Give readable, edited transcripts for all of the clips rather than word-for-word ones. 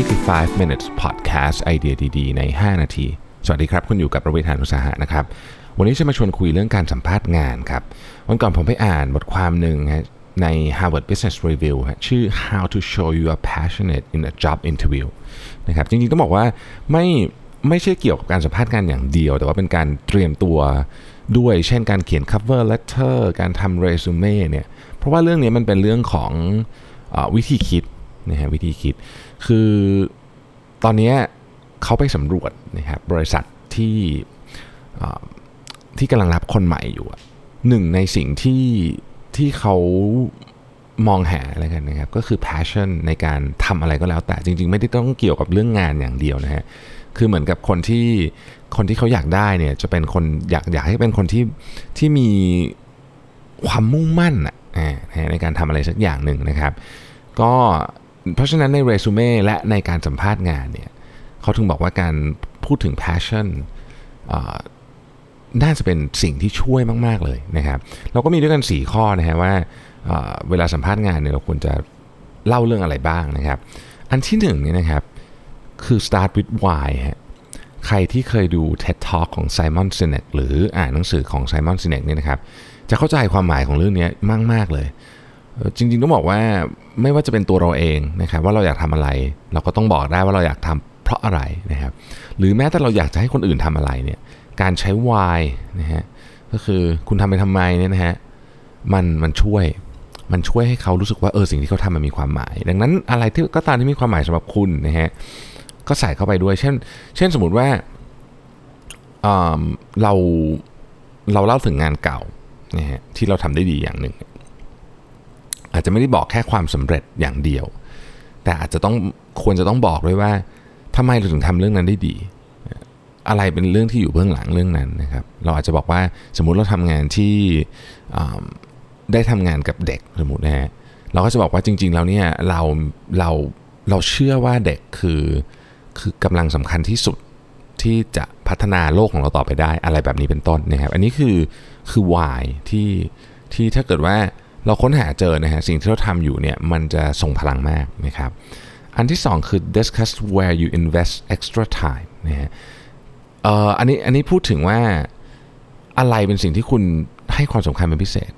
นี่คือ 5 minutes podcast ไอเดียดีๆใน5นาทีสวัสดีครับคุณอยู่กับประเวศ หาญอุตสาหะนะครับวันนี้จะมาชวนคุยเรื่องการสัมภาษณ์งานครับวันก่อนผมไปอ่านบทความหนึ่งใน Harvard Business Review ชื่อ How to Show You Are Passionate in a Job Interview นะครับจริงๆต้องบอกว่าไม่ใช่เกี่ยวกับการสัมภาษณ์งานอย่างเดียวแต่ว่าเป็นการเตรียมตัวด้วยเช่นการเขียน cover letter การทำ resume เนี่ยเพราะว่าเรื่องนี้มันเป็นเรื่องของวิธีคิดนะฮะวิธีคิดคือตอนนี้เขาไปสำรวจนะครับบริษัทที่กำลังรับคนใหม่อยู่หนึ่งในสิ่งที่เขามองหาอะไรกันนะครับก็คือ passion ในการทำอะไรก็แล้วแต่จริงๆไม่ได้ต้องเกี่ยวกับเรื่องงานอย่างเดียวนะฮะคือเหมือนกับคนที่เขาอยากได้เนี่ยจะเป็นคนอยากให้เป็นคนที่มีความมุ่งมั่นในการทำอะไรสักอย่างหนึ่งนะครับก็เพราะฉะนั้นในเรซูเม่และในการสัมภาษณ์งานเนี่ยเขาถึงบอกว่าการพูดถึง passion น่าจะเป็นสิ่งที่ช่วยมากๆเลยนะครับเราก็มีด้วยกัน4ข้อนะฮะว่าเวลาสัมภาษณ์งานเนี่ยเราควรจะเล่าเรื่องอะไรบ้างนะครับอันที่1เนี่ยนะครับคือ start with why ฮะใครที่เคยดู TED Talk ของ Simon Sinek หรืออ่านหนังสือของ Simon Sinek เนี่ยนะครับจะเข้าใจความหมายของเรื่องนี้มากๆเลยจริงๆต้องบอกว่าไม่ว่าจะเป็นตัวเราเองนะครับว่าเราอยากทำอะไรเราก็ต้องบอกได้ว่าเราอยากทำเพราะอะไรนะครับหรือแม้แต่เราอยากจะให้คนอื่นทำอะไรเนี่ยการใช้ why นะฮะก็คือคุณทำไปทำไมเนี่ยนะฮะมันช่วยให้เขารู้สึกว่าสิ่งที่เขาทำมันมีความหมายดังนั้นอะไรที่ก็ตามที่มีความหมายสำหรับคุณนะฮะก็ใส่เข้าไปด้วยเช่นสมมุติว่าเราเล่าถึงงานเก่านะฮะที่เราทำได้ดีอย่างหนึ่งอาจจะไม่ได้บอกแค่ความสำเร็จอย่างเดียวแต่อาจจะควรจะต้องบอกด้วยว่าทำไมเราถึงทำเรื่องนั้นได้ดีอะไรเป็นเรื่องที่อยู่เบื้องหลังเรื่องนั้นนะครับเราอาจจะบอกว่าสมมุติเราทำงานที่ได้ทำงานกับเด็กสมมุตินะฮะเราก็จะบอกว่าจริงๆแล้วเนี่ยเราเชื่อว่าเด็กคือกำลังสำคัญที่สุดที่จะพัฒนาโลกของเราต่อไปได้อะไรแบบนี้เป็นต้นนะครับอันนี้คือ why ที่ถ้าเกิดว่าเราค้นหาเจอนะฮะสิ่งที่เราทำอยู่เนี่ยมันจะส่งพลังมากนะครับอันที่2คือ discuss where you invest extra time นะฮะอันนี้พูดถึงว่าอะไรเป็นสิ่งที่คุณให้ความสำคัญเป็นพิเศษ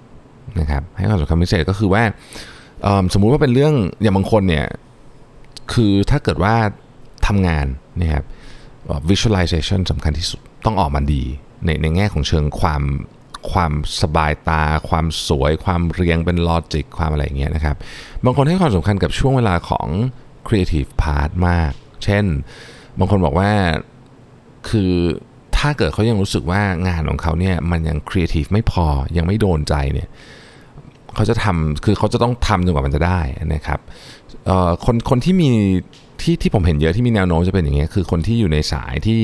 นะครับให้ความสำคัญพิเศษก็คือว่าสมมุติว่าเป็นเรื่องอย่างบางคนเนี่ยคือถ้าเกิดว่าทำงานนะครับ visualization สำคัญที่สุดต้องออกมาดีในแง่ของเชิงความสบายตาความสวยความเรียงเป็นลอจิกความอะไรอย่างเงี้ยนะครับบางคนให้ความสำคัญกับช่วงเวลาของ creative part มากเช่นบางคนบอกว่าคือถ้าเกิดเขายังรู้สึกว่างานของเขาเนี่ยมันยัง creative ไม่พอยังไม่โดนใจเนี่ยเขาจะทำคือเขาจะต้องทำจนกว่ามันจะได้นะครับคนที่มีที่ผมเห็นเยอะที่มีแนวโน้มจะเป็นอย่างเงี้ยคือคนที่อยู่ในสายที่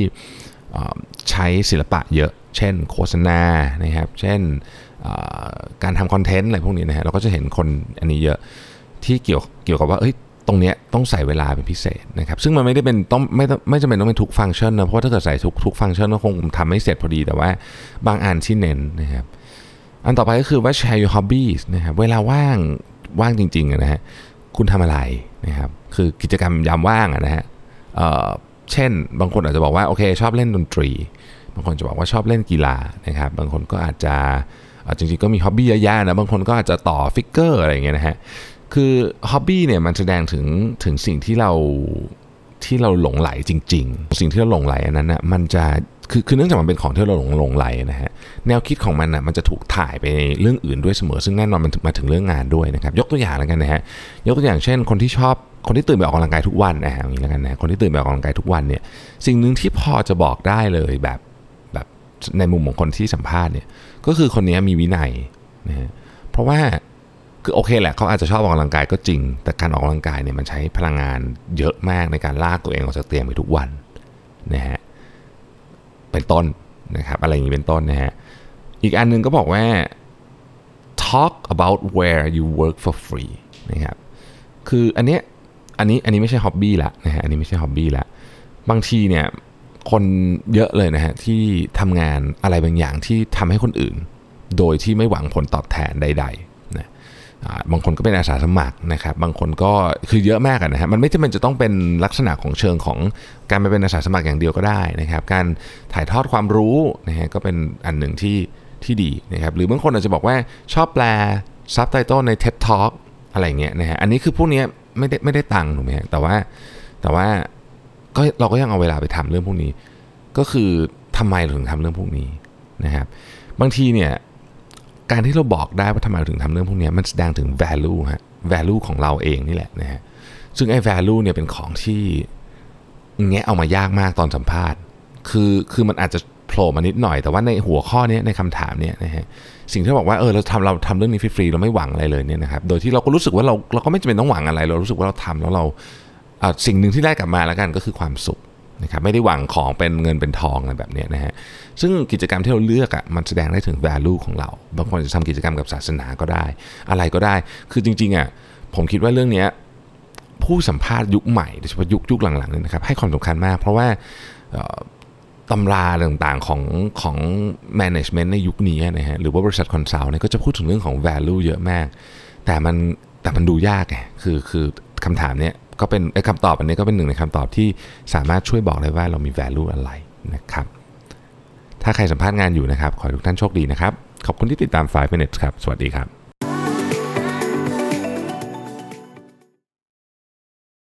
ใช้ศิลปะเยอะเช่นโฆษณานะครับเช่นการทำคอนเทนต์อะไรพวกนี้นะฮะเราก็จะเห็นคนอันนี้เยอะที่เกี่ยวกับว่าตรงเนี้ยต้องใส่เวลาเป็นพิเศษนะครับซึ่งมันไม่ได้เป็นต้องไม่จำเป็นต้องเป็นทุกฟังก์ชันนะเพราะถ้าเกิดใส่ทุกฟังก์ชันก็คงทำไม่เสร็จพอดีแต่ว่าบางอันที่เน้นนะครับอันต่อไปก็คือว่า share your hobbies นะครับเวลาว่างจริงๆนะฮะคุณทำอะไรนะครับคือกิจกรรมยามว่างนะฮะเช่นบางคนอาจจะบอกว่าโอเคชอบเล่นดนตรีบางคนจะบอกว่าชอบเล่นกีฬานะครับบางคนก็อาจจะจริงๆก็มีฮ็อบบี้เยอะๆนะบางคนก็อาจจะต่อฟิกเกอร์อะไรอย่างเงี้ยนะฮะคือฮ็อบบี้เนี่ยมันแสดงถึงสิ่งที่เราหลงไหลจริงๆสิ่งที่เราหลงไหลอันนั้นนะมันจะคือเนื่องจากมันเป็นของที่เราหลงไหลนะฮะแนวคิดของมันนะมันจะถูกถ่ายไปในเรื่องอื่นด้วยเสมอซึ่งแน่นอนมันมาถึงเรื่องงานด้วยนะครับยกตัวอย่างแล้วกันนะฮะยกตัวอย่างเช่นคนที่ตื่นไปออกกำลังกายทุกวันอย่างนี้แล้วกันนะคนที่ตื่นไปออกกำลังกายทุกวันเนี่ยสิ่งนึงที่พอจะบอกได้เลยแบบในมุมของคนที่สัมภาษณ์เนี่ยก็คือคนนี้มีวินัยนะฮะเพราะว่าคือโอเคแหละเขาอาจจะชอบออกกำลังกายก็จริงแต่การออกกำลังกายเนี่ยมันใช้พลังงานเยอะมากในการลากตัวเองออกจากเตียงไปทุกวันนะฮะเป็นต้นนะครับอะไรอย่างนี้เป็นต้นนะฮะอีกอันนึงก็บอกว่า talk about where you work for free นะครับคืออันนี้ไม่ใช่ฮ็อบบี้ละนะฮะอันนี้ไม่ใช่ฮ็อบบี้ละบางทีเนี่ยคนเยอะเลยนะฮะที่ทำงานอะไรบางอย่างที่ทำให้คนอื่นโดยที่ไม่หวังผลตอบแทนใดๆนะ บางคนก็เป็นอาสาสมัครนะครับบางคนก็คือเยอะมากนะฮะมันไม่จำเป็นจะต้องเป็นลักษณะของเชิงของการไปเป็นอาสาสมัครอย่างเดียวก็ได้นะครับการถ่ายทอดความรู้นะฮะก็เป็นอันหนึ่งที่ดีนะครับหรือบางคนอาจจะบอกว่าชอบแปลซับไตเติลใน TED Talk อะไรเงี้ยนะฮะอันนี้คือพวกนี้ไม่ได้ตังค์ถูกไหมฮะแต่ว่าก็เราก็ยังเอาเวลาไปทำเรื่องพวกนี้ก็คือทำไมถึงทำเรื่องพวกนี้นะครับบางทีเนี่ยการที่เราบอกได้ว่าทำไมถึงทำเรื่องพวกนี้มันแสดงถึง value ฮะ value ของเราเองนี่แหละนะฮะซึ่งไอ้ value เนี่ยเป็นของที่แงะเอามายากมากตอนสัมภาษณ์คือมันอาจจะโผล่มานิดหน่อยแต่ว่าในหัวข้อนี้ในคำถามนี้นะฮะสิ่งที่บอกว่าเราทำเรื่องนี้ฟรีๆเราไม่หวังอะไรเลยเนี่ยนะครับโดยที่เราก็รู้สึกว่าเราก็ไม่จำเป็นต้องหวังอะไรเรารู้สึกว่าเราทำแล้วเราสิ่งหนึ่งที่ได้กลับมาแล้วกันก็คือความสุขนะครับไม่ได้หวังของเป็นเงินเป็นทองอะไรแบบนี้นะฮะซึ่งกิจกรรมที่เราเลือกอ่ะมันแสดงได้ถึง value ของเราบางคนจะทำกิจกรรมกับศาสนาก็ได้อะไรก็ได้คือจริงๆอ่ะผมคิดว่าเรื่องนี้ผู้สัมภาษณ์ยุคใหม่โดยเฉพาะยุคหลังๆเนี่ยนะครับให้ความสำคัญมากเพราะว่าตำราต่างๆของ management ในยุคนี้นะฮะหรือว่าบริษัทคอนซัลท์เนี่ยก็จะพูดถึงเรื่องของ value เยอะมากแต่มันดูยากไงคือคำถามเนี้ยก็เป็นคำตอบอันนี้ก็เป็นหนึ่งในคำตอบที่สามารถช่วยบอกได้ว่าเรามี value อะไรนะครับถ้าใครสัมภาษณ์งานอยู่นะครับขอให้ทุกท่านโชคดีนะครับขอบคุณที่ติดตาม5 minutes ครับสวัสดีครับ